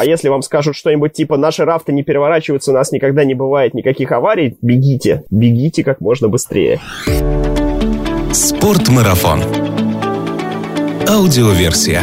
А если вам скажут что-нибудь типа «наши рафты не переворачиваются, у нас никогда не бывает никаких аварий», бегите, бегите как можно быстрее. Спортмарафон. Аудиоверсия.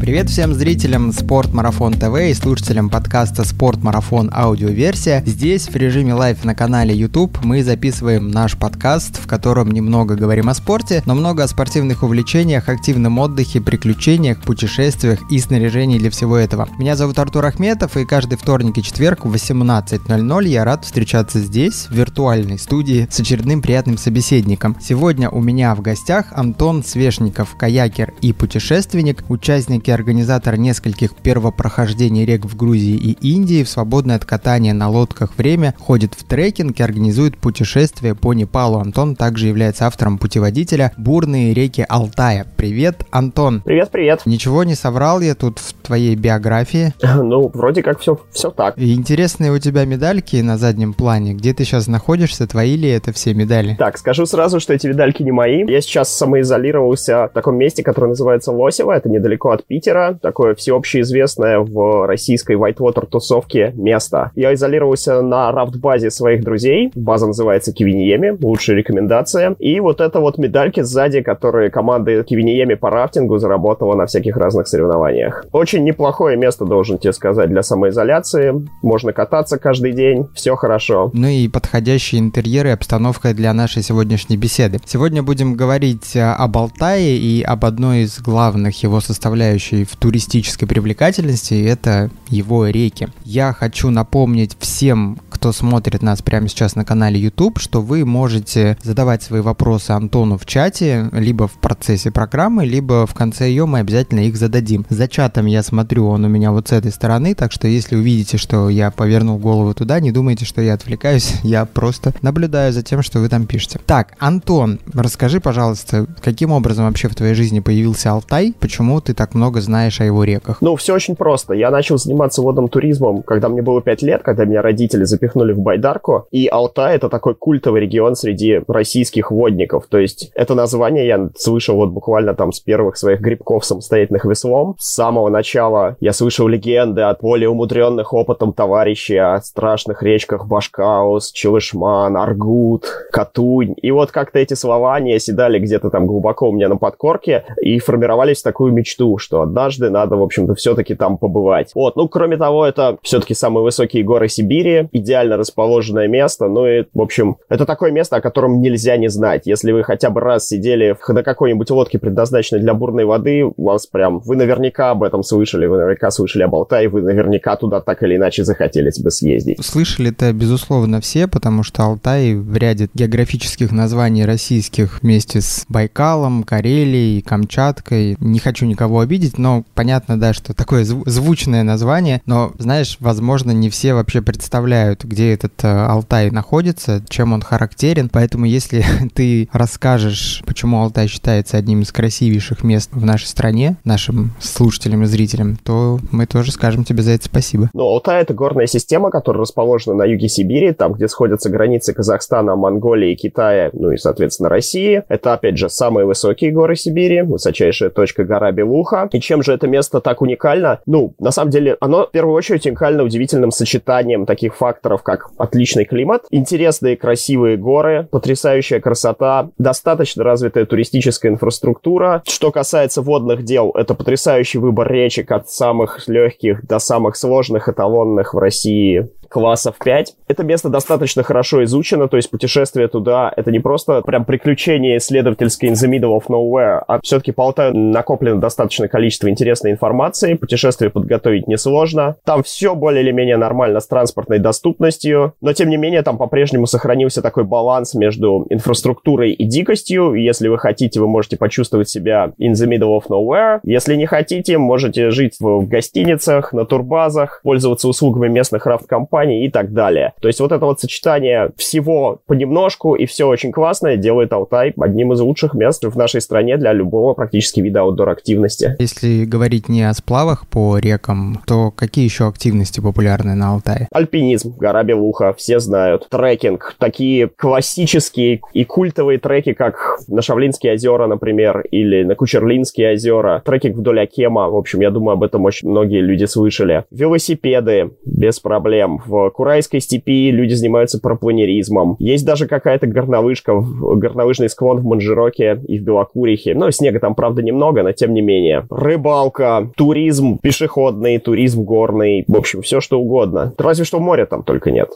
Привет всем зрителям Спортмарафон ТВ и слушателям подкаста Спортмарафон аудиоверсия. Здесь в режиме лайв на канале YouTube мы записываем наш подкаст, в котором немного говорим о спорте, но много о спортивных увлечениях, активном отдыхе, приключениях, путешествиях и снаряжении для всего этого. Меня зовут Артур Ахметов, и каждый вторник и четверг в 18:00 я рад встречаться здесь, в виртуальной студии, с очередным приятным собеседником. Сегодня у меня в гостях Антон Свешников, каякер и путешественник, участник и организатор нескольких первопрохождений рек в Грузии и Индии, в свободное от катания на лодках время, ходит в трекинг и организует путешествия по Непалу. Антон также является автором путеводителя «Бурные реки Алтая». Привет, Антон! Привет-привет! Ничего не соврал я тут в твоей биографии? Ну, вроде как все так. Интересные у тебя медальки на заднем плане. Где ты сейчас находишься? Твои ли это все медали? Так, скажу сразу, что эти медальки не мои. Я сейчас самоизолировался в таком месте, которое называется Лосево. Это недалеко от Питера. Такое всеобщеизвестное в российской вайтвотер-тусовке место. Я изолировался на рафт-базе своих друзей. База называется Кивиньеми. Лучшая рекомендация. И вот это вот медальки сзади, которые команда Кивиньеми по рафтингу заработала на всяких разных соревнованиях. Очень неплохое место, должен тебе сказать, для самоизоляции. Можно кататься каждый день. Все хорошо. Ну и подходящие интерьеры и обстановка для нашей сегодняшней беседы. Сегодня будем говорить об Алтае и об одной из главных его составляющих в туристической привлекательности, это его реки. Я хочу напомнить всем, кто смотрит нас прямо сейчас на канале YouTube, что вы можете задавать свои вопросы Антону в чате, либо в процессе программы, либо в конце ее мы обязательно их зададим. За чатом я смотрю, он у меня вот с этой стороны, так что если увидите, что я повернул голову туда, не думайте, что я отвлекаюсь, я просто наблюдаю за тем, что вы там пишете. Так, Антон, расскажи, пожалуйста, каким образом вообще в твоей жизни появился Алтай, почему ты так много знаешь о его реках? Ну, все очень просто. Я начал заниматься водным туризмом, когда мне было 5 лет, когда меня родители запихнули в байдарку. И Алтай — это такой культовый регион среди российских водников. То есть это название я слышал вот буквально там с первых своих грибков самостоятельных веслом. С самого начала я слышал легенды от более умудренных опытом товарищей о страшных речках Башкаус, Чулышман, Аргут, Катунь. И вот как-то эти слова, они оседали где-то там глубоко у меня на подкорке и формировались в такую мечту, что однажды надо, в общем-то, все-таки там побывать. Вот, ну, кроме того, это все-таки самые высокие горы Сибири, идеально расположенное место, ну и, в общем, это такое место, о котором нельзя не знать. Если вы хотя бы раз сидели на какой-нибудь лодке, предназначенной для бурной воды, у вас прям, вы наверняка об этом слышали, вы наверняка слышали об Алтае, вы наверняка туда так или иначе захотели бы съездить. Слышали-то, безусловно, все, потому что Алтай в ряде географических названий российских вместе с Байкалом, Карелией, Камчаткой. Не хочу никого обидеть, но понятно, да, что такое звучное название, но, знаешь, возможно, не все вообще представляют, где этот Алтай находится, чем он характерен, поэтому если ты расскажешь, почему Алтай считается одним из красивейших мест в нашей стране, нашим слушателям и зрителям, то мы тоже скажем тебе за это спасибо. Ну, Алтай — это горная система, которая расположена на юге Сибири, там, где сходятся границы Казахстана, Монголии, Китая, ну и, соответственно, России. Это, опять же, самые высокие горы Сибири, высочайшая точка — гора Белуха. И чем же это место так уникально? Ну, на самом деле, оно в первую очередь уникально удивительным сочетанием таких факторов, как отличный климат, интересные красивые горы, потрясающая красота, достаточно развитая туристическая инфраструктура. Что касается водных дел, это потрясающий выбор речек от самых легких до самых сложных, эталонных в России классов 5. Это место достаточно хорошо изучено, то есть путешествие туда — это не просто прям приключение исследовательское in the middle of nowhere, а все-таки по Алтаю накоплено достаточное количество интересной информации, путешествие подготовить несложно. Там все более или менее нормально с транспортной доступностью, но тем не менее там по-прежнему сохранился такой баланс между инфраструктурой и дикостью. Если вы хотите, вы можете почувствовать себя in the middle of nowhere. Если не хотите, можете жить в гостиницах, на турбазах, пользоваться услугами местных рафт-компаний, компаний и так далее. То есть вот это вот сочетание всего понемножку и все очень классное делает Алтай одним из лучших мест в нашей стране для любого практически вида аутдор-активности. Если говорить не о сплавах по рекам, то какие еще активности популярны на Алтае? Альпинизм, гора Белуха, все знают. Трекинг, такие классические и культовые треки, как на Шавлинские озера, например, или на Кучерлинские озера. Трекинг вдоль Акема, в общем, я думаю, об этом очень многие люди слышали. Велосипеды, без проблем. В Курайской степи люди занимаются парапланеризмом. Есть даже какая-то горнолыжка, горнолыжный склон в Манжероке и в Белокурихе. Ну, снега там, правда, немного, но тем не менее. Рыбалка, туризм пешеходный, туризм горный, в общем, все что угодно. Разве что моря там только нет.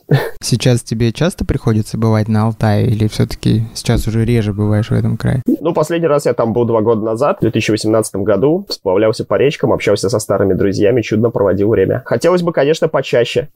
Сейчас тебе часто приходится бывать на Алтае или все-таки сейчас уже реже бываешь в этом крае? Ну, последний раз я там был 2 года назад, в 2018 году. Сплавлялся по речкам, общался со старыми друзьями, чудно проводил время. Хотелось бы, конечно, почаще.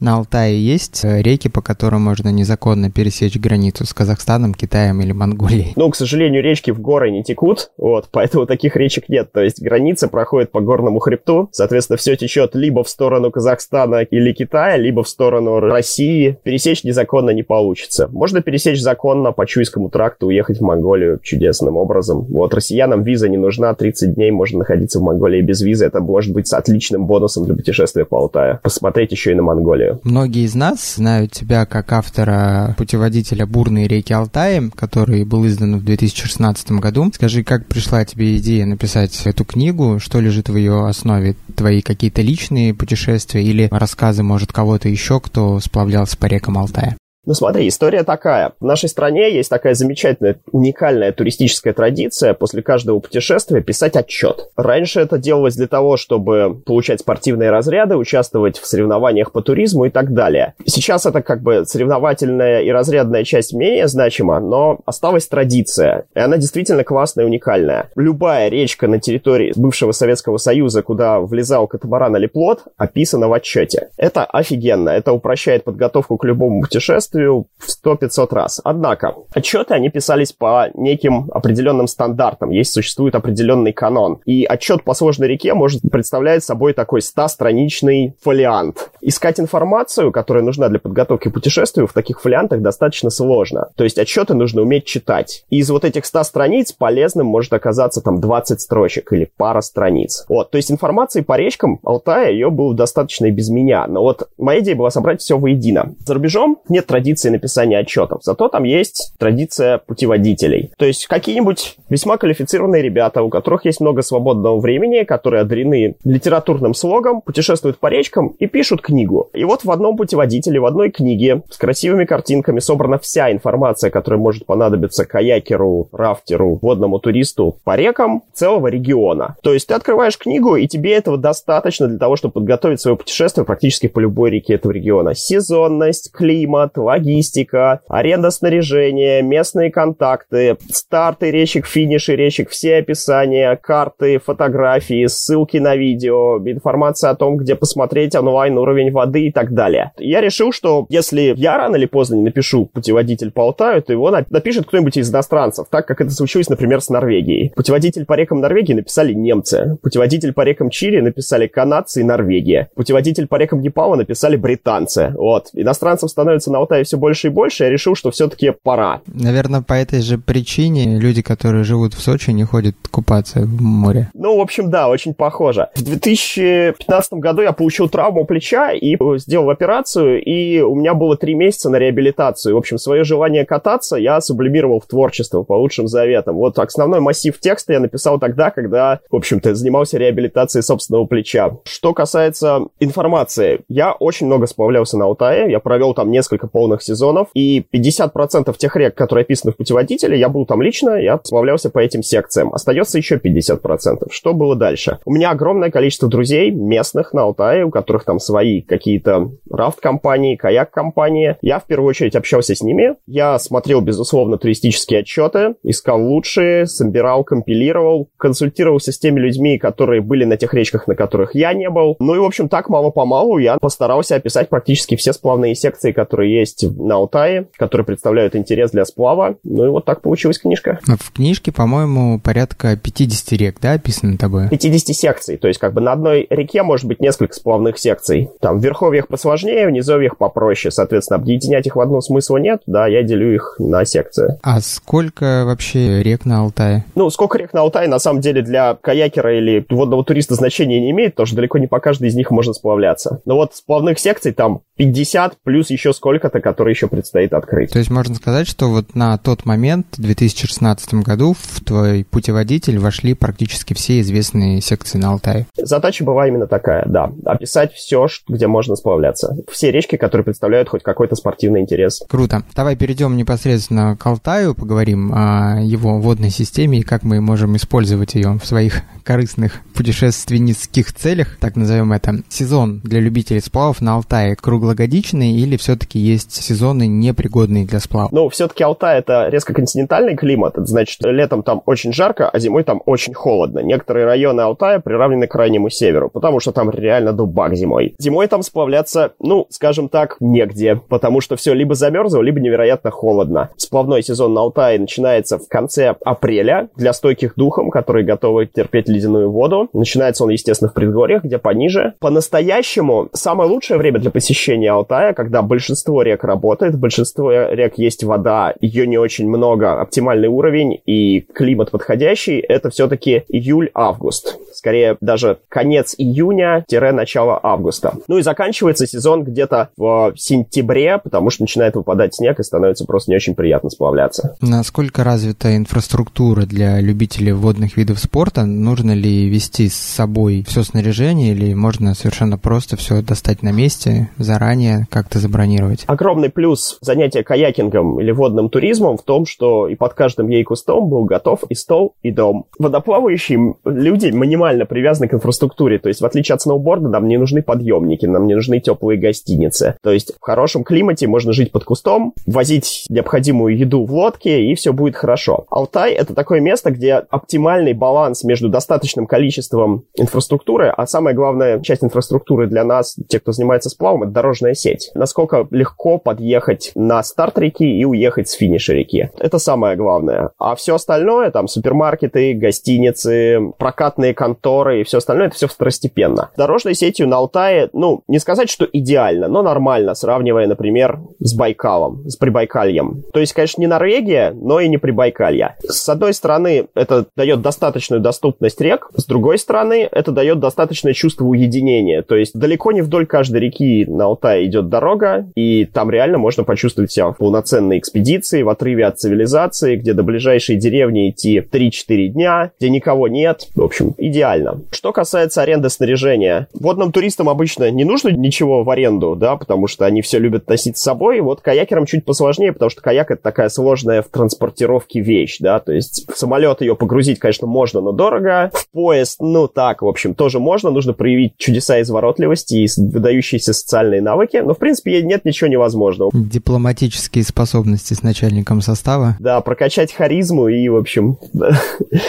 На Алтае есть реки, по которым можно незаконно пересечь границу с Казахстаном, Китаем или Монголией? Ну, к сожалению, речки в горы не текут, вот, поэтому таких речек нет. То есть граница проходит по горному хребту, соответственно, все течет либо в сторону Казахстана или Китая, либо в сторону России. Пересечь незаконно не получится. Можно пересечь законно по Чуйскому тракту, уехать в Монголию чудесным образом. Вот, россиянам виза не нужна, 30 дней можно находиться в Монголии без визы. Это может быть отличным бонусом для путешествия по Алтаю. Посмотреть еще и на Монголию. Многие из нас знают тебя как автора путеводителя «Бурные реки Алтая», который был издан в 2016 году. Скажи, как пришла тебе идея написать эту книгу? Что лежит в ее основе? Твои какие-то личные путешествия или рассказы, может, кого-то еще, кто сплавлялся по рекам Алтая? Ну смотри, история такая. В нашей стране есть такая замечательная, уникальная туристическая традиция после каждого путешествия писать отчет. Раньше это делалось для того, чтобы получать спортивные разряды, участвовать в соревнованиях по туризму и так далее. Сейчас это как бы соревновательная и разрядная часть менее значима, но осталась традиция, и она действительно классная и уникальная. Любая речка на территории бывшего Советского Союза, куда влезал катамаран или плот, описана в отчете. Это офигенно, это упрощает подготовку к любому путешествию в 100-500 раз. Однако, отчеты, они писались по неким определенным стандартам. Есть, существует определенный канон. И отчет по сложной реке может представлять собой такой 100-страничный фолиант. Искать информацию, которая нужна для подготовки к путешествию, в таких фолиантах достаточно сложно. То есть отчеты нужно уметь читать. И из вот этих 100 страниц полезным может оказаться там 20 строчек или пара страниц. Вот. То есть информации по речкам Алтая, ее было достаточно и без меня. Но вот моя идея была собрать все воедино. За рубежом нет традиции написания отчетов. Зато там есть традиция путеводителей. То есть какие-нибудь весьма квалифицированные ребята, у которых есть много свободного времени, которые одарены литературным слогом, путешествуют по речкам и пишут книгу. И вот в одном путеводителе, в одной книге с красивыми картинками собрана вся информация, которая может понадобиться каякеру, рафтеру, водному туристу по рекам целого региона. То есть ты открываешь книгу, и тебе этого достаточно для того, чтобы подготовить свое путешествие практически по любой реке этого региона. Сезонность, климат, логистика, аренда снаряжения, местные контакты, старты речек, финиши речек, все описания, карты, фотографии, ссылки на видео, информация о том, где посмотреть онлайн уровень воды и так далее. Я решил, что если я рано или поздно не напишу путеводитель по Алтаю, то его напишет кто-нибудь из иностранцев, так как это случилось, например, с Норвегией. Путеводитель по рекам Норвегии написали немцы, путеводитель по рекам Чили написали канадцы и Норвегия, путеводитель по рекам Непала написали британцы. Вот. Иностранцев становится на Алтае все больше и больше, я решил, что все-таки пора. Наверное, по этой же причине люди, которые живут в Сочи, не ходят купаться в море. Ну, в общем, да, очень похоже. В 2015 году я получил травму плеча и сделал операцию, и у меня было 3 месяца на реабилитацию. В общем, свое желание кататься я сублимировал в творчество по лучшим заветам. Вот основной массив текста я написал тогда, когда, в общем-то, занимался реабилитацией собственного плеча. Что касается информации, я очень много сплавлялся на Алтае, я провел там несколько полных сезонов, и 50% тех рек, которые описаны в путеводителе, я был там лично, я сплавлялся по этим секциям. Остается еще 50%. Что было дальше? У меня огромное количество друзей местных на Алтае, у которых там свои какие-то рафт-компании, каяк-компании. Я в первую очередь общался с ними. Я смотрел, безусловно, туристические отчеты, искал лучшие, собирал, компилировал, консультировался с теми людьми, которые были на тех речках, на которых я не был. Ну и, в общем, так мало-помалу я постарался описать практически все сплавные секции, которые есть есть на Алтае, которые представляют интерес для сплава. Ну и вот так получилась книжка. В книжке, по-моему, порядка 50 рек, да, описано тобой? 50 секций, то есть как бы на одной реке может быть несколько сплавных секций. Там в верховьях посложнее, в низовьях попроще. Соответственно, объединять их в одну смысла нет, да, я делю их на секции. А сколько вообще рек на Алтае? Ну, сколько рек на Алтае, на самом деле, для каякера или водного туриста значения не имеет, потому что далеко не по каждой из них можно сплавляться. Но вот сплавных секций там 50 плюс еще сколько-то, которые еще предстоит открыть. То есть можно сказать, что вот на тот момент, в 2016 году, в твой путеводитель вошли практически все известные секции на Алтае. Задача была именно такая, да. Описать все, где можно сплавляться. Все речки, которые представляют хоть какой-то спортивный интерес. Круто. Давай перейдем непосредственно к Алтаю, поговорим о его водной системе и как мы можем использовать ее в своих корыстных путешественнических целях, так назовем это. Сезон для любителей сплавов на Алтае круглогодичный или все-таки есть сезоны непригодные для сплава? Ну, все-таки Алтай — это резко континентальный климат, это значит, летом там очень жарко, а зимой там очень холодно. Некоторые районы Алтая приравнены к крайнему северу, потому что там реально дубак зимой. Зимой там сплавляться, ну, скажем так, негде, потому что все либо замерзло, либо невероятно холодно. Сплавной сезон на Алтае начинается в конце апреля для стойких духом, которые готовы терпеть ледяную воду. Начинается он, естественно, в предгорьях, где пониже. По-настоящему самое лучшее время для посещения Алтая, когда большинство рек работает, большинство рек есть вода, ее не очень много, оптимальный уровень и климат подходящий, это все-таки июль-август. Скорее, даже конец июня-начало августа. Ну и заканчивается сезон где-то в сентябре, потому что начинает выпадать снег и становится просто не очень приятно сплавляться. Насколько развита инфраструктура для любителей водных видов спорта? Нужно ли вести с собой все снаряжение или можно совершенно просто все достать на месте, заранее как-то забронировать? Огромный плюс занятия каякингом или водным туризмом в том, что и под каждым ей-кустом был готов и стол, и дом. Водоплавающие люди минимально привязаны к инфраструктуре, то есть в отличие от сноуборда нам не нужны подъемники, нам не нужны теплые гостиницы. То есть в хорошем климате можно жить под кустом, возить необходимую еду в лодке и все будет хорошо. Алтай — это такое место, где оптимальный баланс между достаточным количеством инфраструктуры, а самая главная часть инфраструктуры для нас, те, кто занимается сплавом, это дорожная сеть. Насколько легко подъехать на старт реки и уехать с финиша реки. Это самое главное. А все остальное, там супермаркеты, гостиницы, прокатные конторы и все остальное, это все второстепенно. Дорожной сетью на Алтае, ну, не сказать, что идеально, но нормально, сравнивая, например, с Байкалом, с Прибайкальем. То есть, конечно, не Норвегия, но и не Прибайкалье. С одной стороны, это дает достаточную доступность рек, с другой стороны, это дает достаточное чувство уединения. То есть далеко не вдоль каждой реки на Алтае идет дорога, и там реально можно почувствовать себя в полноценной экспедиции, в отрыве от цивилизации, где до ближайшей деревни идти 3-4 дня, где никого нет. В общем, идеально. Что касается аренды снаряжения, водным туристам обычно не нужно ничего в аренду, да, потому что они все любят носить с собой. Вот каякерам чуть посложнее, потому что каяк — это такая сложная в транспортировке вещь, да, то есть в самолет ее погрузить, конечно, можно, но дорого. В поезд, ну так, в общем, тоже можно. Нужно проявить чудеса изворотливости и выдающиеся социальные навыки. Но, в принципе, нет ничего невозможного. Дипломатические способности с начальником состава. Да, прокачать харизму и, в общем,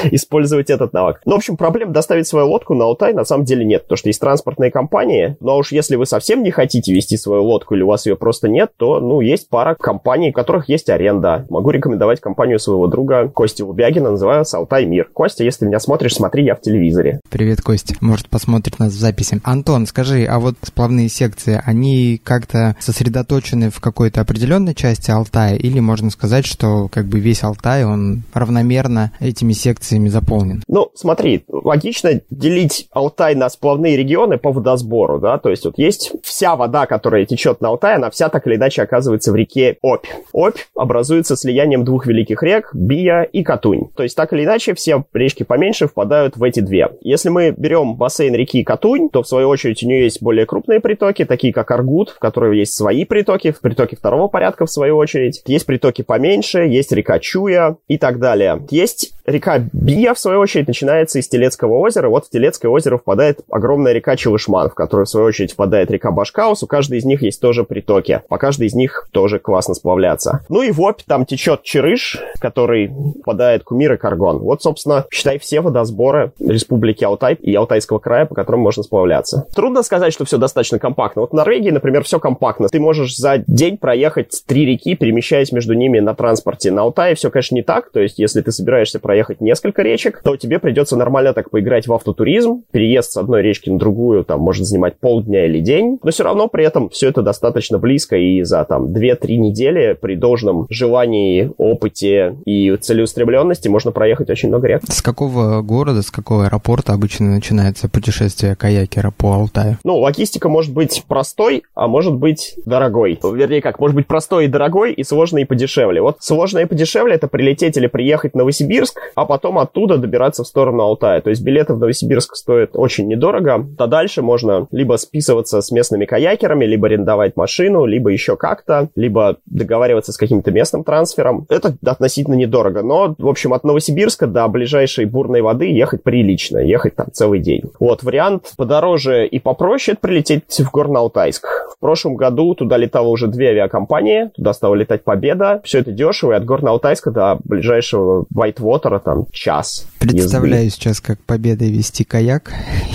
использовать этот навык. Ну, в общем, проблем доставить свою лодку на Алтай на самом деле нет, потому что есть транспортные компании. Ну, а уж если вы совсем не хотите вести свою лодку или у вас ее просто нет, то, ну, есть пара компаний, у которых есть аренда. Могу рекомендовать компанию своего друга Кости Лубягина, называется «Алтай Мир». Костя, если меня смотришь, смотри, я в телевизоре. Привет, Костя. Может, посмотрит нас в записи. Антон, скажи, а вот сплавные секции, они как-то сосредоточены в какой-то определенной части Алтая или можно сказать, что как бы весь Алтай, он равномерно этими секциями заполнен? Ну, смотри, логично делить Алтай на сплавные регионы по водосбору, да, то есть вот есть вся вода, которая течет на Алтае, она вся так или иначе оказывается в реке Обь. Обь образуется слиянием двух великих рек, Бия и Катунь. То есть так или иначе все речки поменьше впадают в эти две. Если мы берем бассейн реки Катунь, то в свою очередь у нее есть более крупные притоки, такие как Аргут, в которой есть свои притоки второго порядка в свою очередь, есть притоки поменьше, есть река Чуя и так далее. Есть Река Бия, в свою очередь, начинается из Телецкого озера. Вот в Телецкое озеро впадает огромная река Чулышман, в которую, в свою очередь, впадает река Башкаус. У каждой из них есть тоже притоки. По каждой из них тоже классно сплавляться. Ну и в Обь там течет Чирыш, который впадает Кумир и Каргон. Вот, собственно, считай, все водосборы Республики Алтай и Алтайского края, по которым можно сплавляться. Трудно сказать, что все достаточно компактно. Вот в Норвегии, например, все компактно. Ты можешь за день проехать 3 реки, перемещаясь между ними на транспорте. На Алтае все, конечно, не так. То есть, если ты собираешься проехать несколько речек, то тебе придется нормально так поиграть в автотуризм. Переезд с одной речки на другую там может занимать полдня или день, но все равно при этом все это достаточно близко, и за там 2-3 недели при должном желании, опыте и целеустремленности можно проехать очень много рек. С какого города, с какого аэропорта обычно начинается путешествие каякера по Алтаю? Ну, логистика может быть простой, а может быть дорогой. Вернее как, может быть простой и дорогой, и сложной и подешевле. Вот сложное и подешевле — это прилететь или приехать в Новосибирск, а потом оттуда добираться в сторону Алтая. То есть билеты в Новосибирск стоят очень недорого. А дальше можно либо списываться с местными каякерами, либо арендовать машину, либо еще как-то, либо договариваться с каким-то местным трансфером. Это относительно недорого. Но, в общем, от Новосибирска до ближайшей бурной воды ехать прилично. Ехать там целый день. Вот вариант подороже и попроще — это прилететь в Горно-Алтайск. В прошлом году туда летало уже 2 авиакомпании. Туда стала летать Победа. Все это дешево. И от Горно-Алтайска до ближайшего Whitewater там час. Представляю езды. Сейчас, как Победой вести каяк,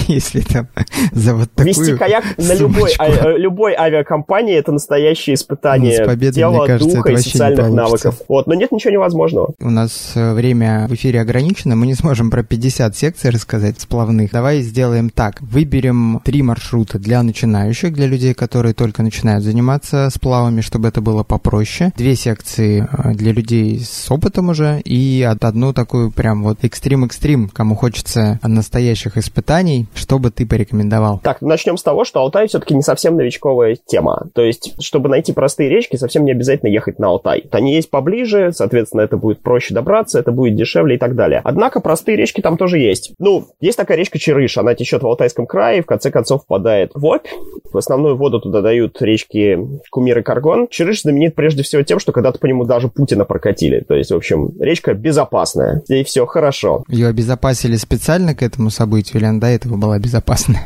если там за вот такую вести каяк сумочку. На любой авиакомпании это настоящее испытание тела, духа и социальных навыков. Вот, но нет ничего невозможного. У нас время в эфире ограничено, мы не сможем про 50 секций рассказать сплавных. Давай сделаем так. Выберем 3 маршрута для начинающих, для людей, которые только начинают заниматься сплавами, чтобы это было попроще. 2 секции для людей с опытом уже, и одну такую прям вот экстрим-экстрим, кому хочется настоящих испытаний, что бы ты порекомендовал? Так, начнем с того, что Алтай все-таки не совсем новичковая тема. То есть, чтобы найти простые речки, совсем не обязательно ехать на Алтай. Они есть поближе, соответственно, это будет проще добраться, это будет дешевле и так далее. Однако простые речки там тоже есть. Ну, есть такая речка Чирыш, она течет в Алтайском крае, в конце концов впадает в Обь. В основную воду туда дают речки Кумир и Каргон. Чирыш знаменит прежде всего тем, что когда-то по нему даже Путина прокатили. То есть, в общем, речка безопасная. И все хорошо. Ее обезопасили специально к этому событию, или она до этого была безопасна?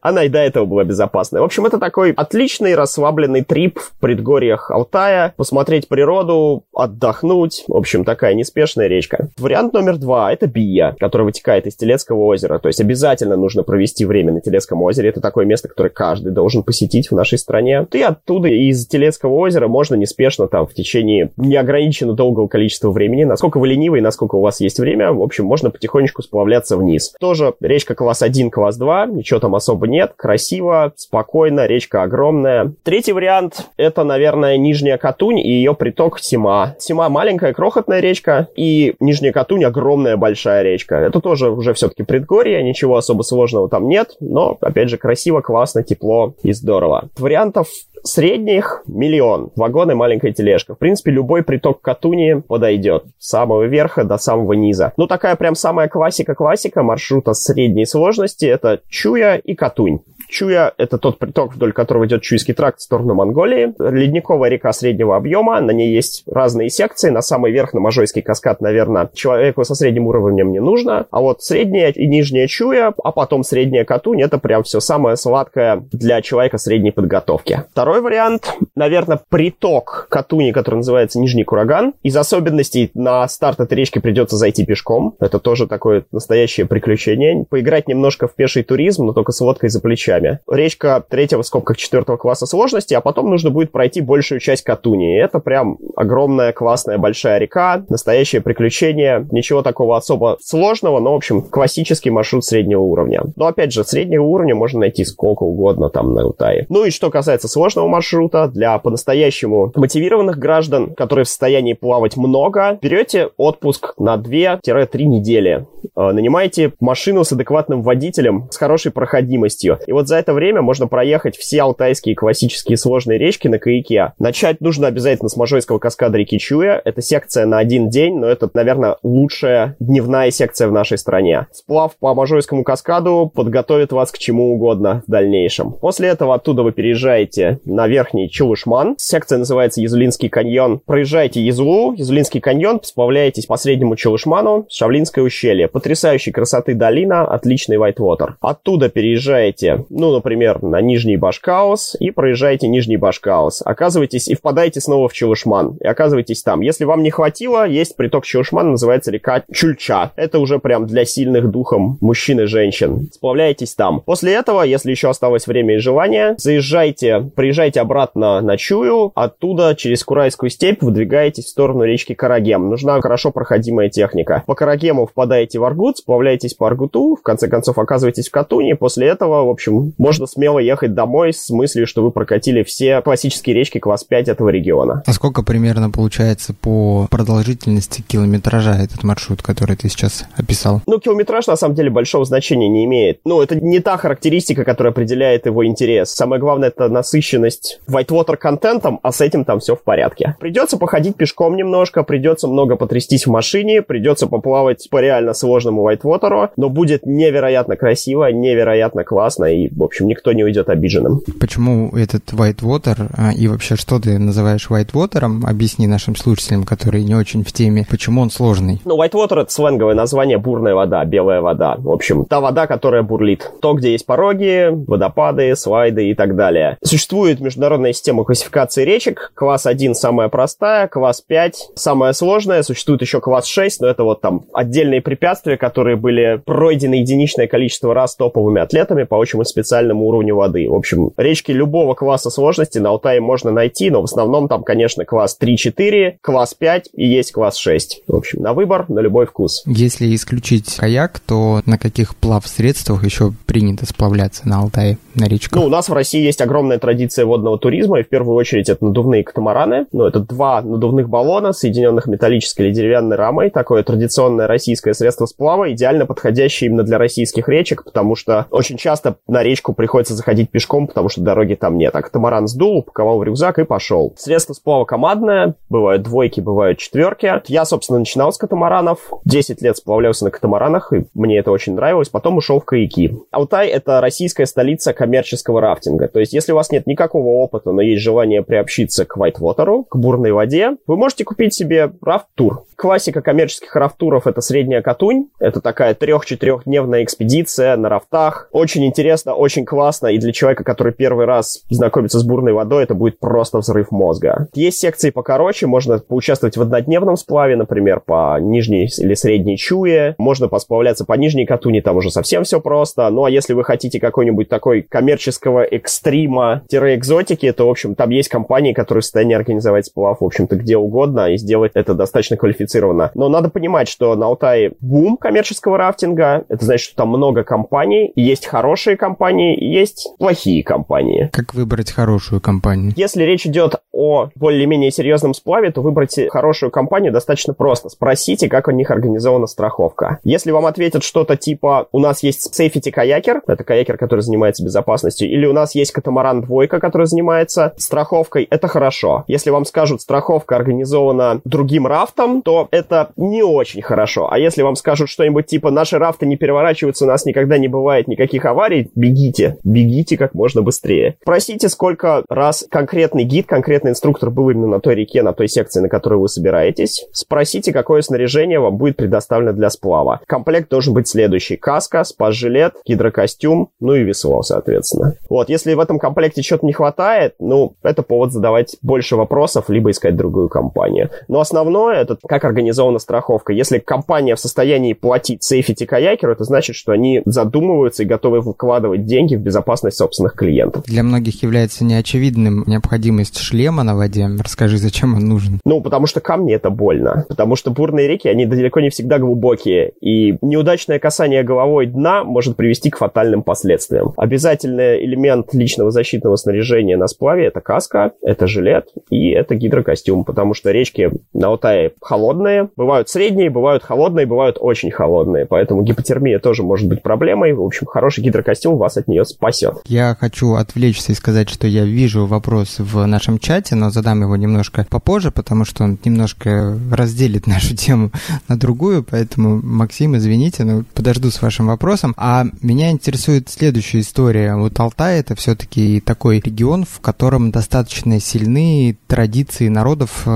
Она и до этого была безопасна. В общем, это такой отличный расслабленный трип в предгорьях Алтая. Посмотреть природу, отдохнуть. В общем, такая неспешная речка. Вариант номер 2 — это Бия, которая вытекает из Телецкого озера. То есть обязательно нужно провести время на Телецком озере. Это такое место, которое каждый должен посетить в нашей стране. И оттуда, из Телецкого озера, можно неспешно там в течение неограниченно долгого количества времени, насколько вы ленивый, насколько у вас есть время, в общем, можно потихонечку сплавляться вниз. Тоже речка класс 1, класс 2, ничего там особо нет, красиво, спокойно, речка огромная. 3-й вариант, это, наверное, Нижняя Катунь и ее приток Сима. Сима маленькая, крохотная речка, и Нижняя Катунь огромная, большая речка. Это тоже уже все-таки предгорье, ничего особо сложного там нет, но, опять же, красиво, классно, тепло и здорово. Вариантов средних — миллион. Вагон и маленькая тележка. В принципе, любой приток Катуни подойдет. С самого верха до самого низа. Ну, такая прям самая классика-классика маршрута средней сложности — это Чуя и Катунь. Чуя — это тот приток, вдоль которого идет Чуйский тракт в сторону Монголии. Ледниковая река среднего объема, на ней есть разные секции. На самый верх, на Мажойский каскад, наверное, человеку со средним уровнем не нужно. А вот средняя и нижняя Чуя, а потом средняя Катунь — это прям все самое сладкое для человека средней подготовки. Второй вариант, наверное, приток Катуни, который называется Нижний Кураган. Из особенностей: на старт этой речки придется зайти пешком. Это тоже такое настоящее приключение. Поиграть немножко в пеший туризм, но только с водкой за плечами. Речка 3-4 класса сложности, а потом нужно будет пройти большую часть Катуни. Это прям огромная, классная, большая река. Настоящее приключение. Ничего такого особо сложного, но, в общем, классический маршрут среднего уровня. Но, опять же, среднего уровня можно найти сколько угодно там на Алтае. Ну и что касается сложного маршрута для по-настоящему мотивированных граждан, которые в состоянии плавать много, берете отпуск на 2-3 недели, нанимаете машину с адекватным водителем, с хорошей проходимостью. И вот за это время можно проехать все алтайские классические сложные речки на каяке. Начать нужно обязательно с Мажойского каскада реки Чуя. Это секция на один день, но это, наверное, лучшая дневная секция в нашей стране. Сплав по Мажойскому каскаду подготовит вас к чему угодно в дальнейшем. После этого оттуда вы переезжаете на верхний Чулышман. Секция называется Язулинский каньон. Проезжаете Язулу, Язулинский каньон, сплавляетесь по среднему Чулышману, Шавлинское ущелье. Потрясающей красоты долина, отличный вайтвотер. Оттуда переезжаете, ну, например, на Нижний Башкаус и проезжаете Нижний Башкаус. Оказываетесь и впадаете снова в Чулышман. И оказываетесь там. Если вам не хватило, есть приток Чулышман, называется река Чульча. Это уже прям для сильных духом мужчин и женщин. Сплавляетесь там. После этого, если еще осталось время и желание, заезжайте, приезжайте обратно на Чую. Оттуда через Курайскую степь выдвигаетесь в сторону речки Карагем. Нужна хорошо проходимая техника. По Карагему впадаете в Аргут, сплавляетесь по Аргуту, в конце концов оказываетесь в Катуни. После этого, в общем, можно смело ехать домой с мыслью, что вы прокатили все классические речки класс 5 этого региона. А сколько примерно получается по продолжительности километража этот маршрут, который ты сейчас описал? Ну, километраж на самом деле большого значения не имеет. Ну, это не та характеристика, которая определяет его интерес. Самое главное, это насыщенность whitewater контентом, а с этим там все в порядке. Придется походить пешком немножко, придется много потрястись в машине, придется поплавать по реально сложному whitewater, но будет невероятно красиво, невероятно классно, и, в общем, никто не уйдет обиженным. Почему этот whitewater и вообще что ты называешь whitewater? Объясни нашим слушателям, которые не очень в теме, почему он сложный. Ну, whitewater — это сленговое название бурная вода, белая вода. В общем, та вода, которая бурлит. То, где есть пороги, водопады, слайды и так далее. Существует международная система классификации речек. Класс 1 самая простая, класс 5 самая сложная. Существует еще класс 6, но это вот там отдельные препятствия, которые были пройдены единичное количество раз топовыми атлетами по очень специальному уровню воды. В общем, речки любого класса сложности на Алтае можно найти, но в основном там, конечно, класс 3-4, класс 5 и есть класс 6. В общем, на выбор, на любой вкус. Если исключить каяк, то на каких плавсредствах еще принято сплавляться на Алтае, на речках? Ну, у нас в России есть огромная традиция водного туризма, и в первую очередь это надувные катамараны. Ну, это два надувных баллона, соединенных металлической или деревянной рамой. Такое традиционное российское средство сплава, идеально подходящее именно для российских речек, потому что очень часто на речку приходится заходить пешком, потому что дороги там нет. А катамаран сдул, упаковал в рюкзак и пошел. Средство сплава командное, бывают двойки, бывают четверки. Я, собственно, начинал с катамаранов, 10 лет сплавлялся на катамаранах, и мне это очень нравилось, потом ушел в каяки. Алтай — это российская столица коммерческого рафтинга, то есть если у вас нет никакого опыта, но есть желание приобщиться к вайтвотеру, к бурной воде, вы можете купить себе рафт-тур. Классика коммерческих рафтуров — это Средняя Катунь, это такая 3-4-дневная экспедиция на рафтах, очень интересно, очень классно, и для человека, который первый раз знакомится с бурной водой, это будет просто взрыв мозга. Есть секции покороче, можно поучаствовать в однодневном сплаве, например, по Нижней или Средней Чуе, можно посплавляться по Нижней Катуни, там уже совсем все просто, ну а если вы хотите какой-нибудь такой коммерческого экстрима-экзотики, то, в общем, там есть компании, которые в состоянии организовать сплав, в общем-то, где угодно, и сделать это достаточно квалифицированно. Но надо понимать, что на Алтае бум коммерческого рафтинга, это значит, что там много компаний, есть хорошие компании, есть плохие компании. Как выбрать хорошую компанию? Если речь идет о более-менее серьезном сплаве, то выбрать хорошую компанию достаточно просто. Спросите, как у них организована страховка. Если вам ответят что-то типа «у нас есть сейфити-каякер», это каякер, который занимается безопасностью, или «у нас есть катамаран-двойка, который занимается страховкой», это хорошо. Если вам скажут «страховка организована другим рафтом», то это не очень хорошо. А если вам скажут что-нибудь типа «наши рафты не переворачиваются, у нас никогда не бывает никаких аварий», бегите как можно быстрее. Спросите, сколько раз конкретный гид, конкретный инструктор был именно на той реке, на той секции, на которую вы собираетесь. Спросите, какое снаряжение вам будет предоставлено для сплава. Комплект должен быть следующий: каска, спас-жилет, гидрокостюм, ну и весло, соответственно. Вот, если в этом комплекте что-то не хватает, ну, это повод задавать больше вопросов, либо искать другую компанию. Но основное — это как организована страховка. Если компания в состоянии платить сейфити-каякеру, это значит, что они задумываются и готовы вкладывать деньги в безопасность собственных клиентов. Для многих является неочевидным необходимость шлема, прямо на воде? Расскажи, зачем он нужен? Ну, потому что камни — это больно. Потому что бурные реки, они далеко не всегда глубокие. И неудачное касание головой дна может привести к фатальным последствиям. Обязательный элемент личного защитного снаряжения на сплаве — это каска, это жилет и это гидрокостюм. Потому что речки на Алтае холодные. Бывают средние, бывают холодные, бывают очень холодные. Поэтому гипотермия тоже может быть проблемой. В общем, хороший гидрокостюм вас от нее спасет. Я хочу отвлечься и сказать, что я вижу вопрос в нашем чате, но задам его немножко попозже, потому что он немножко разделит нашу тему на другую, поэтому, Максим, извините, но подожду с вашим вопросом. А меня интересует следующая история. Вот Алтай — это все-таки такой регион, в котором достаточно сильны традиции народов,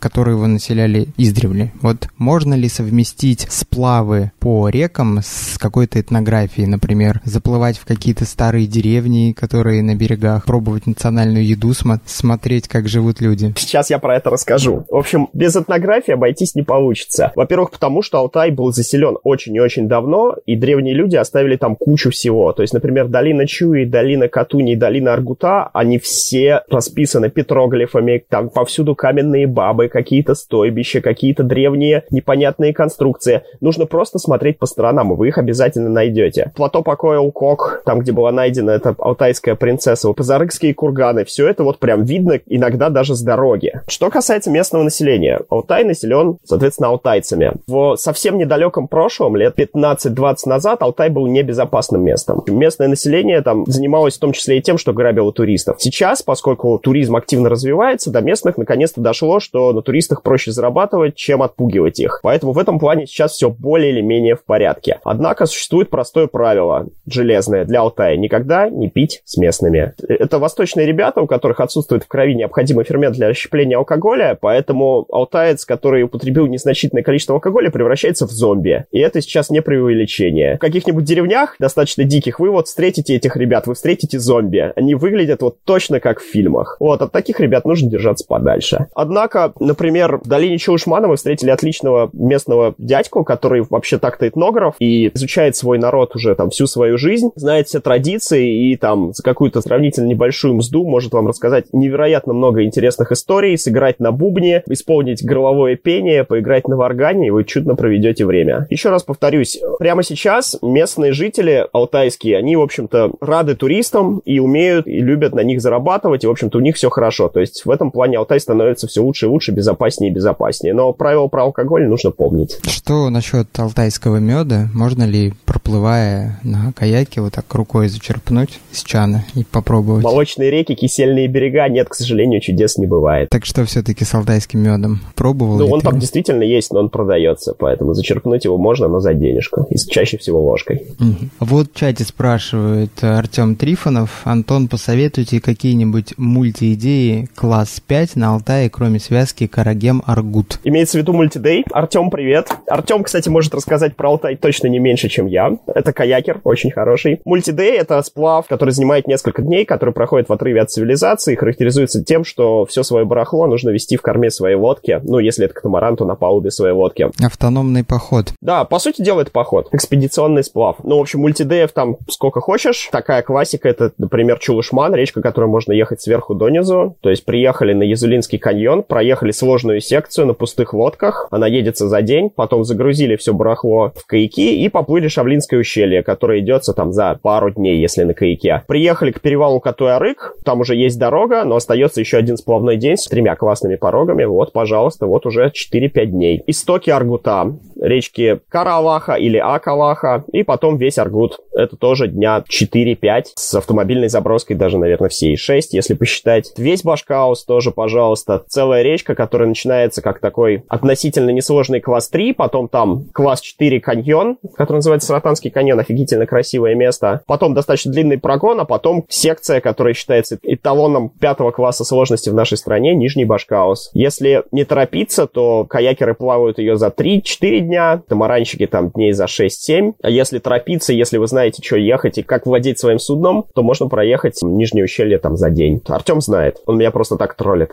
которые его населяли издревле. Вот можно ли совместить сплавы по рекам с какой-то этнографией, например, заплывать в какие-то старые деревни, которые на берегах, пробовать национальную еду, смотреть, как живут люди? Сейчас я про это расскажу. В общем, без этнографии обойтись не получится. Во-первых, потому что Алтай был заселен очень и очень давно, и древние люди оставили там кучу всего. То есть, например, долина Чуи, долина Катуни, долина Аргута, они все расписаны петроглифами, там повсюду каменные бабы, какие-то стойбища, какие-то древние непонятные конструкции. Нужно просто смотреть по сторонам, и вы их обязательно найдете. Плато покоя Укок, там, где была найдена эта алтайская принцесса, Пазарыкские курганы, все это вот прям видно иногда даже с дороги. Что касается местного населения, Алтай населен, соответственно, алтайцами. В совсем недалеком прошлом, лет 15-20 назад, Алтай был небезопасным местом. Местное население там занималось в том числе и тем, что грабило туристов. Сейчас, поскольку туризм активно развивается, до местных наконец-то дошло, что на туристах проще зарабатывать, чем отпугивать их. Поэтому в этом плане сейчас все более или менее в порядке. Однако существует простое правило, железное, для Алтая: никогда не пить с местными. Это восточные ребята, у которых отсутствует в крови необходимый фермент для расщепления алкоголя, поэтому алтаец, который употребил незначительное количество алкоголя, превращается в зомби. И это сейчас не преувеличение. В каких-нибудь деревнях, достаточно диких, вы вот встретите этих ребят, вы встретите зомби. Они выглядят вот точно как в фильмах. Вот, от таких ребят нужно держаться подальше. Однако, например, в долине Чулышмана мы встретили отличного местного дядьку, который вообще так-то этнограф и изучает свой народ уже там всю свою жизнь, знает все традиции и там за какую-то сравнительно небольшую мзду может вам рассказать невероятно много интересных историй, сыграть на бубне, исполнить горловое пение, поиграть на варгане, и вы чудно проведете время. Еще раз повторюсь, прямо сейчас местные жители алтайские, они, в общем-то, рады туристам и умеют, и любят на них зарабатывать, и, в общем-то, у них все хорошо. То есть в этом плане Алтай становится все лучше и лучше, безопаснее и безопаснее. Но правила про алкоголь нужно помнить. Что насчет алтайского меда? Можно ли, проплывая на каяке, вот так рукой зачерпнуть из чана и попробовать? Молочные реки, кисельные берега. Нет, к сожалению, чудес не бывает. Так что все-таки с алтайским медом? Пробовал? Ну, он там действительно есть, но он продается. Поэтому зачерпнуть его можно, но за денежку. И чаще всего ложкой. Угу. Вот в чате спрашивает Артем Трифонов: Антон, посоветуйте какие-нибудь мультиидеи класс 5 на Алтае, кроме связки Карагем — Аргут. Имеется в виду мультидей. Артем, привет. Артем, кстати, может рассказать про Алтай точно не меньше, чем я. Это каякер, очень хороший. Мультидей — это сплав, который занимает несколько дней, который проходит в отрыве от цивилизации и характеризуется тем, что все свое барахло нужно вести в корме своей лодки. Ну, если это катамаран, то на палубе своей лодки. Автономный поход. Да, по сути дела это поход. Экспедиционный сплав. Ну, в общем, мультидеев там сколько хочешь. Такая классика — это, например, Чулышман, речка, которой можно ехать сверху донизу. То есть приехали на Язулинский каньон, проехали сложную секцию на пустых лодках, она едется за день, потом загрузили все барахло в каяки и поплыли Шавлинское ущелье, которое идется там за пару дней, если на каяке. Приехали к перевалу Катуй-Арык, там уже есть дорога, но остается еще один сплавной день с 3 классными порогами, вот, пожалуйста, вот уже 4-5 дней. Истоки Аргута, речки Каралаха или Акалаха, и потом весь Аргут. Это тоже дня 4-5 с автомобильной заброской, даже, наверное, все и 6, если посчитать. Весь Башкаус тоже, пожалуйста, целая речка, которая начинается как такой относительно несложный класс 3, потом там класс 4 каньон, который называется Саратанский каньон, офигительно красивое место, потом достаточно длинный прогон, а потом секция, которая считается эталоном 5 класса сложности в нашей стране, Нижний Башкаус. Если не торопиться, то каякеры плавают ее за 3-4 дня, тамаранщики там дней за 6-7. А если торопиться, если вы знаете, что ехать и как владеть своим судном, то можно проехать нижнее ущелье там за день. Артем знает, он меня просто так троллит.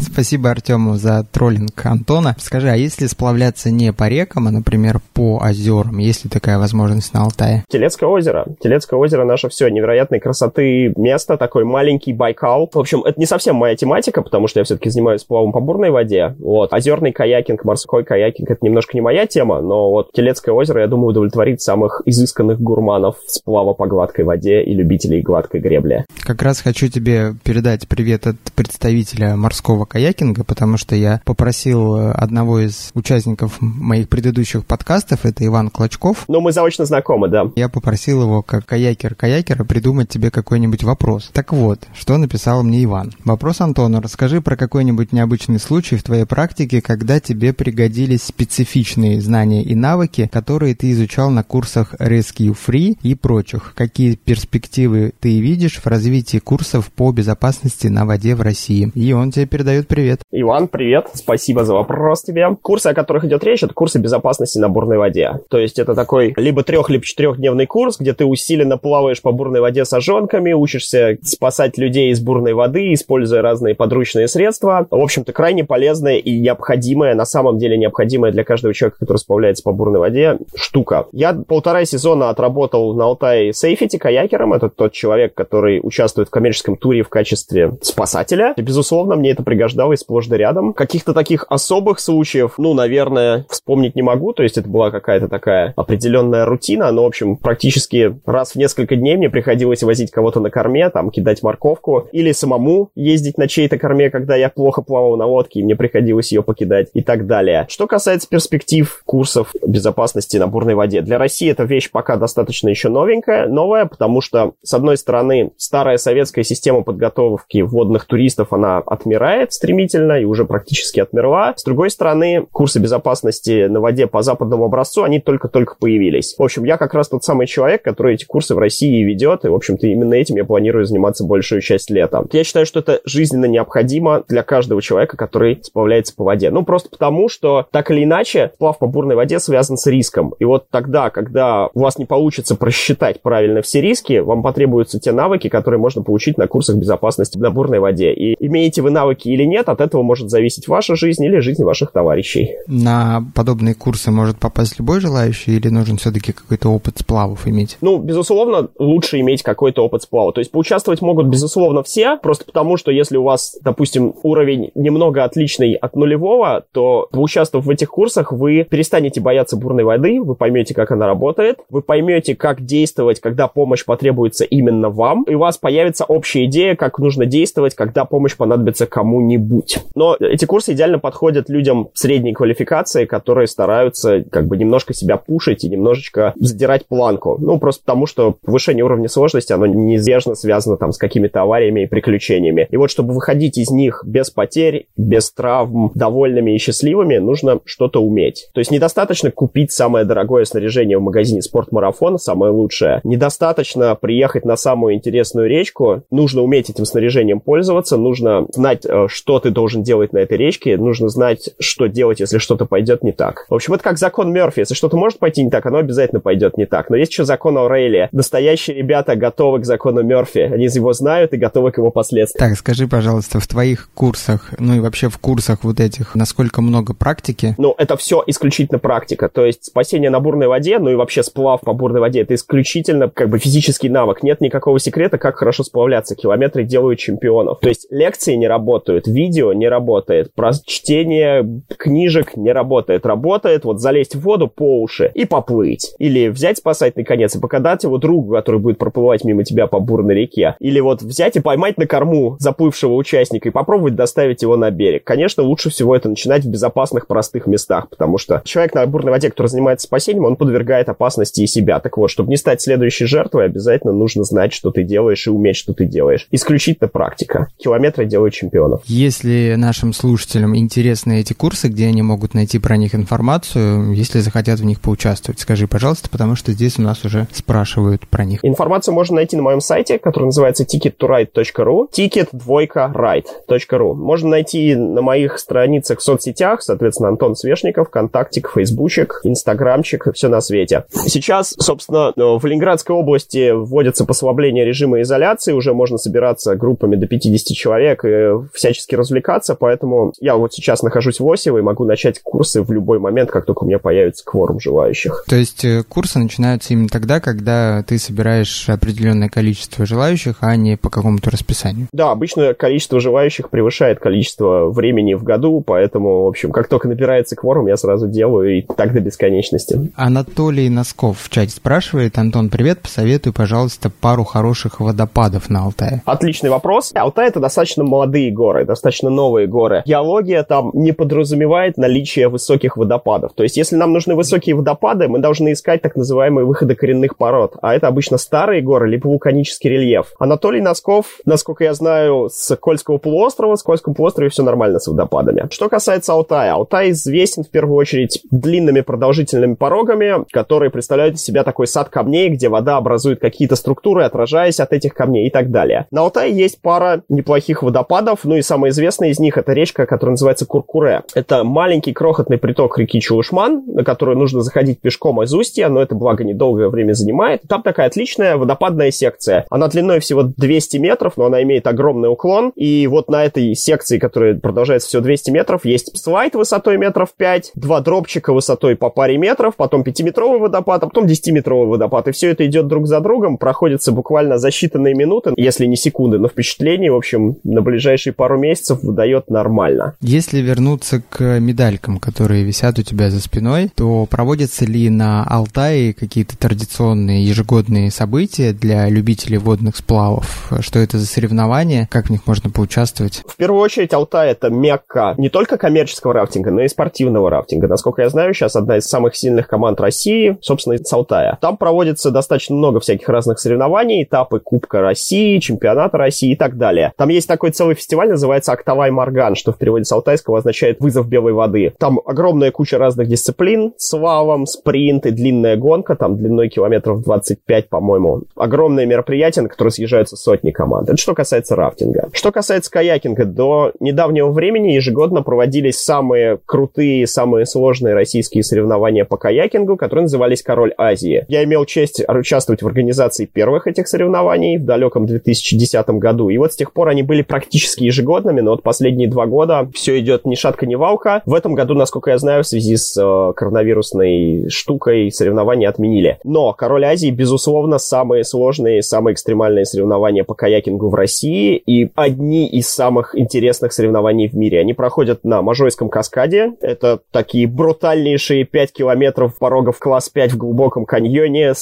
Спасибо Артему за троллинг Антона. Скажи, а если сплавляться не по рекам, а, например, по озерам, есть ли такая возможность на Алтае? Телецкое озеро. Телецкое озеро наше все невероятной красоты место, такой маленький Байкал. В общем, это не совсем моя тематика, потому что я все-таки занимаюсь плавом по бурной воде. Вот. Озерный каякинг, морской каякинг — это немножко не моя тема, но вот Телецкое озеро, я думаю, удовлетворит самых изысканных гурманов сплава по гладкой воде и любителей гладкой гребли. Как раз хочу тебе передать привет от представителя морского каякинга, потому что я попросил одного из участников моих предыдущих подкастов, это Иван Клочков. Ну, мы заочно знакомы, да. Я попросил его, как каякер-каякера, придумать тебе какой-нибудь вопрос. Так вот, что написал мне Иван. Вопрос Антону. Расскажи про какой-нибудь необычный случай в твоей практике, когда тебе пригодились специфичные знания и навыки, которые ты изучал на курсах Rescue Free и прочих. Какие перспективы ты видишь в развитии курсов по безопасности на воде в России? И он тебе передает привет. Иван, привет. Спасибо за вопрос тебе. Курсы, о которых идет речь, это курсы безопасности на бурной воде. То есть это такой либо трех, либо четырехдневный курс, где ты усиленно плаваешь по бурной воде с ожонками, учишься спасать людей из бурной воды, используя разные подручные средства. В общем-то, крайне полезная и необходимая, на самом деле необходимая для каждого человека, который сплавляется по бурной воде, штука. Я 1,5 сезона отработал на Алтае сейфити-каякером. Это тот человек, который участвует в коммерческом туре в качестве спасателя. И, безусловно, мне это пригождалось сплошь да рядом. Каких-то таких особых случаев, ну, наверное, вспомнить не могу. То есть это была какая-то такая определенная рутина. Но, в общем, практически раз в несколько дней мне приходилось возить кого-то на корме, там, кидать морковку. Или самому ездить на чьей-то корме, когда я плохо плавал на лодке, и мне приходилось ее покидать и так далее. Что касается перспектив курсов безопасности на бурной воде. Для России эта вещь пока достаточно еще новая, потому что, с одной стороны, старая советская система подготовки водных туристов, она отмирает стремительно и уже практически отмерла. С другой стороны, курсы безопасности на воде по западному образцу, они только-только появились. В общем, я как раз тот самый человек, который эти курсы в России ведет, и, в общем-то, именно этим я планирую заниматься большую часть лета. Я считаю, что это жизненно необходимо для каждого человека, который сплавляется по воде. Ну, просто потому, что, так или иначе, плав по бурной воде связан с риском. И вот тогда, когда у вас не получится просчитать правильно все риски, вам потребуются те навыки, которые можно получить на курсах безопасности на бурной воде. И имеете вы навыки или нет, от этого может зависеть ваша жизнь или жизнь ваших товарищей. На подобные курсы может попасть любой желающий или нужен все-таки какой-то опыт сплавов иметь? Ну, безусловно, лучше иметь какой-то опыт сплава. То есть поучаствовать могут, безусловно, все, просто потому что если у вас, допустим, уровень немного отличный от нулевого, то, поучаствовав в этих курсах, вы перестанете бояться бурной воды, вы поймете, как она работает, вы поймете, как действовать, когда помощь потребуется именно вам, и у вас появится общая идея, как нужно действовать, когда помощь понадобится кому-нибудь. Но эти курсы идеально подходят людям средней квалификации, которые стараются как бы немножко себя пушить и немножечко задирать планку. Ну, просто потому, что повышение уровня сложности, оно неизбежно связано там с какими-то авариями и приключениями. И вот, чтобы выходить из них без потерь, без травм, довольными и счастливыми, нужно что-то уметь. То есть недостаточно купить самое дорогое снаряжение в магазине «Спортмарафон», самое лучшее. Недостаточно приехать на самую интересную речку. Нужно уметь этим снаряжением пользоваться, нужно знать, что ты должен делать на этой речке, нужно знать, что делать, если что-то пойдет не так. В общем, это как закон Мёрфи. Если что-то может пойти не так, оно обязательно пойдет не так. Но есть еще закон Аурелия. Настоящие ребята готовы к закону Мёрфи. Они его знают и готовы к его последствиям. Так, скажи, пожалуйста, в твоих курсах, ну и вообще в курсах вот этих, насколько много практики? Ну, это все исключительно практика. То есть спасение на бурной воде, ну и вообще сплав по бурной воде, это исключительно как бы физический навык. Нет никакого секрета, как хорошо сплавляться. Километры делают чемпионов. То есть лекции не работают, видео не работает, прочтение книжек не работает. Работает вот залезть в воду по уши и поплыть. Или взять спасательный конец и показать его другу, который будет проплывать мимо тебя по бурной реке. Или вот взять и поймать на корму заплывшего участника и попробовать доставить его на берег. Конечно, лучше всего это начинать в безопасных, простых местах, потому что человек на бурной воде, который занимается спасением, он подвергает опасности и себя. Так вот, чтобы не стать следующей жертвой, обязательно нужно знать, что ты делаешь, и уметь, что ты делаешь. Исключительно практика. Километры делают чемпионов. Если нашим слушателям интересны эти курсы, где они могут найти про них информацию, если захотят в них поучаствовать, скажи, пожалуйста, потому что здесь у нас уже спрашивают про них. Информацию можно найти на моем сайте, который называется ticket2ride.ru, ticket2ride.ru. Можно найти на моих страницах в соцсетях, соответственно, Антон Свешников, ВКонтактик, Фейсбучек, Инстаграмчик, все на свете. Сейчас, собственно, в Ленинградской области вводится послабление режима изоляции, уже можно собираться группами до 50 человек и всячески развлекаться, поэтому я вот сейчас нахожусь в Лосево и могу начать курсы в любой момент, как только у меня появится кворум желающих. То есть курсы начинаются именно тогда, когда ты собираешь определенное количество желающих, а не по какому-то расписанию? Да, обычно количество желающих превышает количество времени в году, поэтому, в общем, как только набирается кворум, я сразу делаю, и так до бесконечности. Анатолий Носков в чате спрашивает: Антон, привет, посоветуй, пожалуйста, пару хороших водопадов на Алтае. Отличный вопрос. Алтай — это достаточно молодые горы, достаточно новые горы. Геология там не подразумевает наличие высоких водопадов. То есть, если нам нужны высокие водопады, мы должны искать так называемые выходы коренных пород. А это обычно старые горы, либо вулканический рельеф. Анатолий Носков, насколько я знаю, с Кольского полуострова. С Кольского полуострова все нормально с водопадами. Что касается Алтая. Алтай известен в первую очередь длинными продолжительными порогами, которые представляют из себя такой сад камней, где вода образует какие-то структуры, отражаясь от этих камней и так далее. На Алтае есть пара неплохих водопадов, ну и самая известная из них — это речка, которая называется Куркуре. Это маленький крохотный приток реки Чулышман, на которую нужно заходить пешком из устья, но это, благо, недолгое время занимает. Там такая отличная водопадная секция. Она длиной всего 200 метров, но она имеет огромный уклон, и вот на этой секции, которая продолжается всего 200 метров, есть слайд высотой метров 5, два дропчика высотой по паре метров, потом 5-метровый водопад, а потом 10-метровый водопад, и все это идет друг за другом, проходится буквально за считанные минуты, если не секунды, но впечатление, в общем, на ближайшие пару месяцев выдает нормально. Если вернуться к медалькам, которые висят у тебя за спиной, то проводятся ли на Алтае какие-то традиционные ежегодные события для любителей водных сплавов? Что это за соревнования? Как в них можно поучаствовать? В первую очередь, Алтай — это мекка не только коммерческого рафтинга, но и спортивного рафтинга. Насколько я знаю, сейчас одна из самых сильных команд России, собственно, из Алтая. Там проводится достаточно много всяких разных соревнований, этапы Кубка России, Чемпионата России и так далее. Там есть такой целый фестиваль, называется «Октавай Марган», что в переводе с алтайского означает «вызов белой воды». Там огромная куча разных дисциплин, слалом, спринт и длинная гонка, там длиной километров 25, по-моему. Огромное мероприятие, на которое съезжаются сотни команд. Это что касается рафтинга. Что касается каякинга, до недавнего времени ежегодно проводились самые крутые, самые сложные российские соревнования по каякингу, которые назывались «Король Азии». Я имел честь участвовать в организации первых этих соревнований в далеком 2010 году. И вот с тех пор они были практически ежегодными, но вот последние 2 года все идет ни шатка, ни валка. В этом году, насколько я знаю, в связи с коронавирусной штукой соревнования отменили. Но «Король Азии», безусловно, самые сложные, самые экстремальные соревнования по каякингу в России и одни из самых интересных соревнований в мире. Они проходят на Мажойском каскаде. Это такие брутальнейшие 5 километров порогов класс 5 в глубоком каньоне,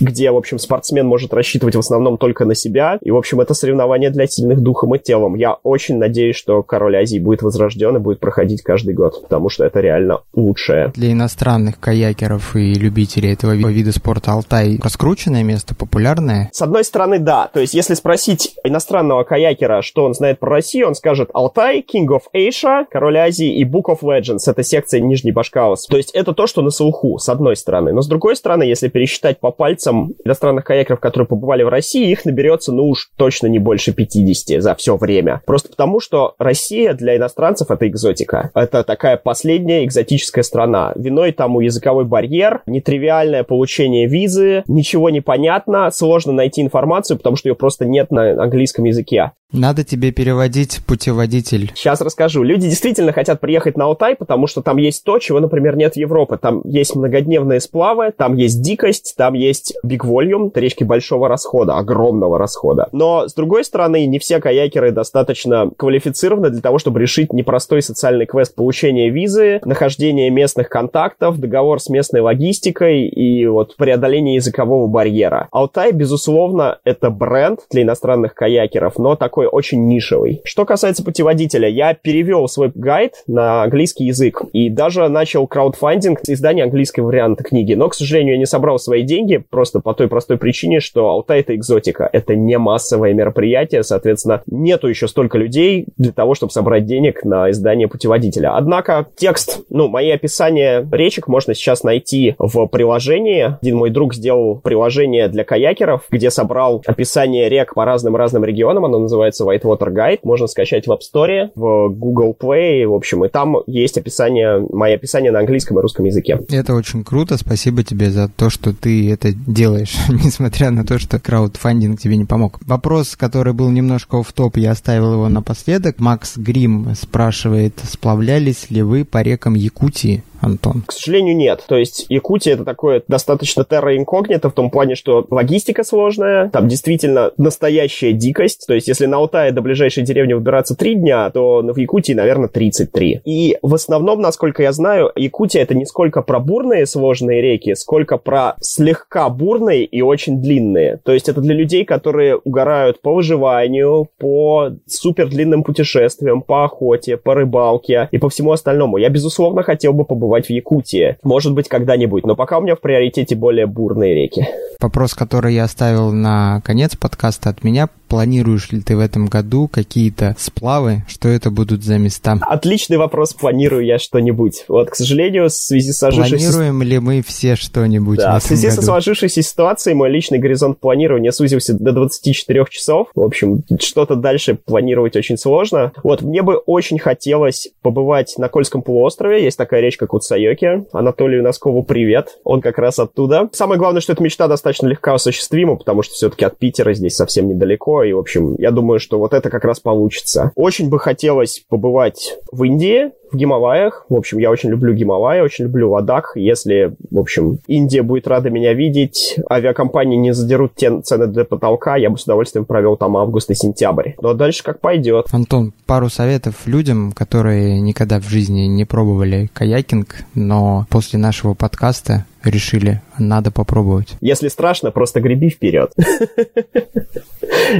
где, в общем, спортсмен может рассчитывать в основном только на себя. И, в общем, это соревнование для сильных духом и телом. Я очень надеюсь, что «Король Азии» будет возрожден и будет проходить каждый год, потому что это реально лучшее. Для иностранных каякеров и любителей этого вида спорта Алтай раскрученное место, популярное? С одной стороны, да. То есть, если спросить иностранного каякера, что он знает про Россию, он скажет: Алтай, King of Asia, Король Азии и Book of Legends. Это секция Нижний Башкаус. То есть, это то, что на слуху, с одной стороны. Но с другой стороны, если пересчитать по пальцам иностранных каякеров, которые побывали в России, их наберется, ну уж точно не больше 50 за все время. Просто потому, что Россия для иностранцев — это экзотика. Это такая последняя экзотическая страна. Виной тому языковой барьер, нетривиальное получение визы, ничего не понятно, сложно найти информацию, потому что ее просто нет на английском языке. Надо тебе переводить, путеводитель. Сейчас расскажу. Люди действительно хотят приехать на Алтай, потому что там есть то, чего, например, нет Европы. Там есть многодневные сплавы, там есть дикость, там есть биг-вольюм, речки большого расхода, огромного расхода. Но, с другой стороны, не все каякеры достаточно квалифицированы для того, чтобы решить непростой социальный квест получения визы, нахождение местных контактов, договор с местной логистикой и вот преодоление языкового барьера. Алтай, безусловно, это бренд для иностранных каякеров, но такой очень нишевый. Что касается путеводителя, я перевел свой гайд на английский язык и даже начал краудфандинг с издания английского варианта книги. Но, к сожалению, я не собрал свои деньги просто по той простой причине, что Алтай — это экзотика. Это не массовое мероприятие, соответственно, нету еще столько людей для того, чтобы собрать денег на издание путеводителя. Однако текст, мои описания речек можно сейчас найти в приложении. Один мой друг сделал приложение для каякеров, где собрал описание рек по разным регионам. Оно называется называется Whitewater Guide, можно скачать в App Store, в Google Play, в общем, и там есть описание, мои описания на английском и русском языке. Это очень круто, спасибо тебе за то, что ты это делаешь, несмотря на то, что краудфандинг тебе не помог. Вопрос, который был немножко офф-топ, я оставил его напоследок. Макс Грим спрашивает, сплавлялись ли вы по рекам Якутии? Антон. К сожалению, нет. То есть Якутия — это такое достаточно терра инкогнито в том плане, что логистика сложная, там действительно настоящая дикость. То есть если на Алтае до ближайшей деревни выбираться 3 дня, то в Якутии, наверное, 33. И в основном, насколько я знаю, Якутия — это не сколько про бурные сложные реки, сколько про слегка бурные и очень длинные. То есть это для людей, которые угорают по выживанию, по супер длинным путешествиям, по охоте, по рыбалке и по всему остальному. Я, безусловно, хотел бы побывать в Якутии. Может быть, когда-нибудь, но пока у меня в приоритете более бурные реки. Вопрос, который я оставил на конец подкаста от меня. Планируешь ли ты в этом году какие-то сплавы? Что это будут за места? Отличный вопрос. Планирую я что-нибудь. Вот, к сожалению, в связи с сложившейся... Планируем ли мы все что-нибудь в этом году? В связи со сложившейся ситуацией мой личный горизонт планирования сузился до 24 часов. В общем, что-то дальше планировать очень сложно. Вот, мне бы очень хотелось побывать на Кольском полуострове. Есть такая речка Куцайоке. Анатолию Носкову привет. Он как раз оттуда. Самое главное, что эта мечта достаточно легко осуществима, потому что все-таки от Питера здесь совсем недалеко. И, в общем, я думаю, что вот это как раз получится. Очень бы хотелось побывать в Индии, в Гималаях. В общем, я очень люблю Гималаи, очень люблю Ладакх. Если, в общем, Индия будет рада меня видеть, авиакомпании не задерут цены до потолка, я бы с удовольствием провел там август и сентябрь. Но дальше как пойдет. Антон, пару советов людям, которые никогда в жизни не пробовали каякинг, но после нашего подкаста решили, надо попробовать. Если страшно, просто греби вперед.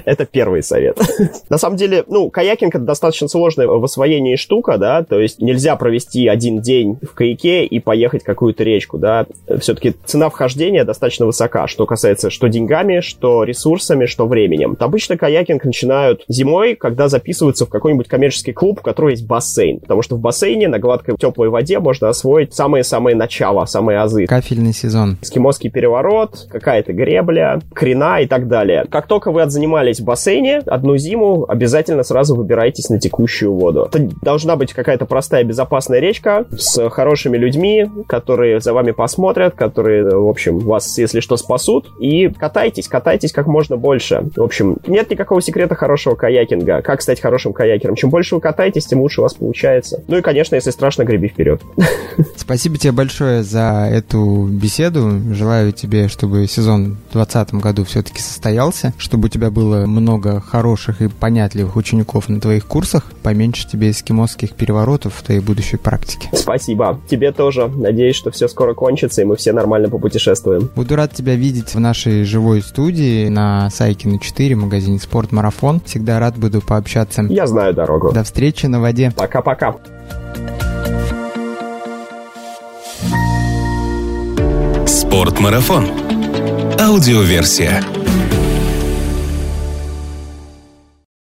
Это первый совет. На самом деле, каякинг — это достаточно сложная в освоении штука, да, то есть нельзя провести один день в каяке и поехать какую-то речку, да. Все-таки цена вхождения достаточно высока, что касается что деньгами, что ресурсами, что временем. Обычно каякинг начинают зимой, когда записываются в какой-нибудь коммерческий клуб, у которого есть бассейн, потому что в бассейне на гладкой теплой воде можно освоить самые-самые начала, самые азы. Кафельный сезон. Эскимосский переворот, какая-то гребля, крина и так далее. Как только вы занимались в бассейне одну зиму, обязательно сразу выбирайтесь на текущую воду. Это должна быть какая-то простая, безопасная речка с хорошими людьми, которые за вами посмотрят, которые, в общем, вас, если что, спасут. И катайтесь как можно больше. В общем, нет никакого секрета хорошего каякинга. Как стать хорошим каякером? Чем больше вы катаетесь, тем лучше у вас получается. Ну и, конечно, если страшно, греби вперед. Спасибо тебе большое за эту беседу. Желаю тебе, чтобы сезон в 2020 году все-таки состоялся, чтобы у тебя было много хороших и понятливых учеников на твоих курсах, поменьше тебе эскимосских переворотов в твоей будущей практике. Спасибо. Тебе тоже. Надеюсь, что все скоро кончится, и мы все нормально попутешествуем. Буду рад тебя видеть в нашей живой студии на Сайкина 4, магазине «Спортмарафон». Всегда рад буду пообщаться. Я знаю дорогу. До встречи на воде. Пока-пока. «Спортмарафон». Аудиоверсия.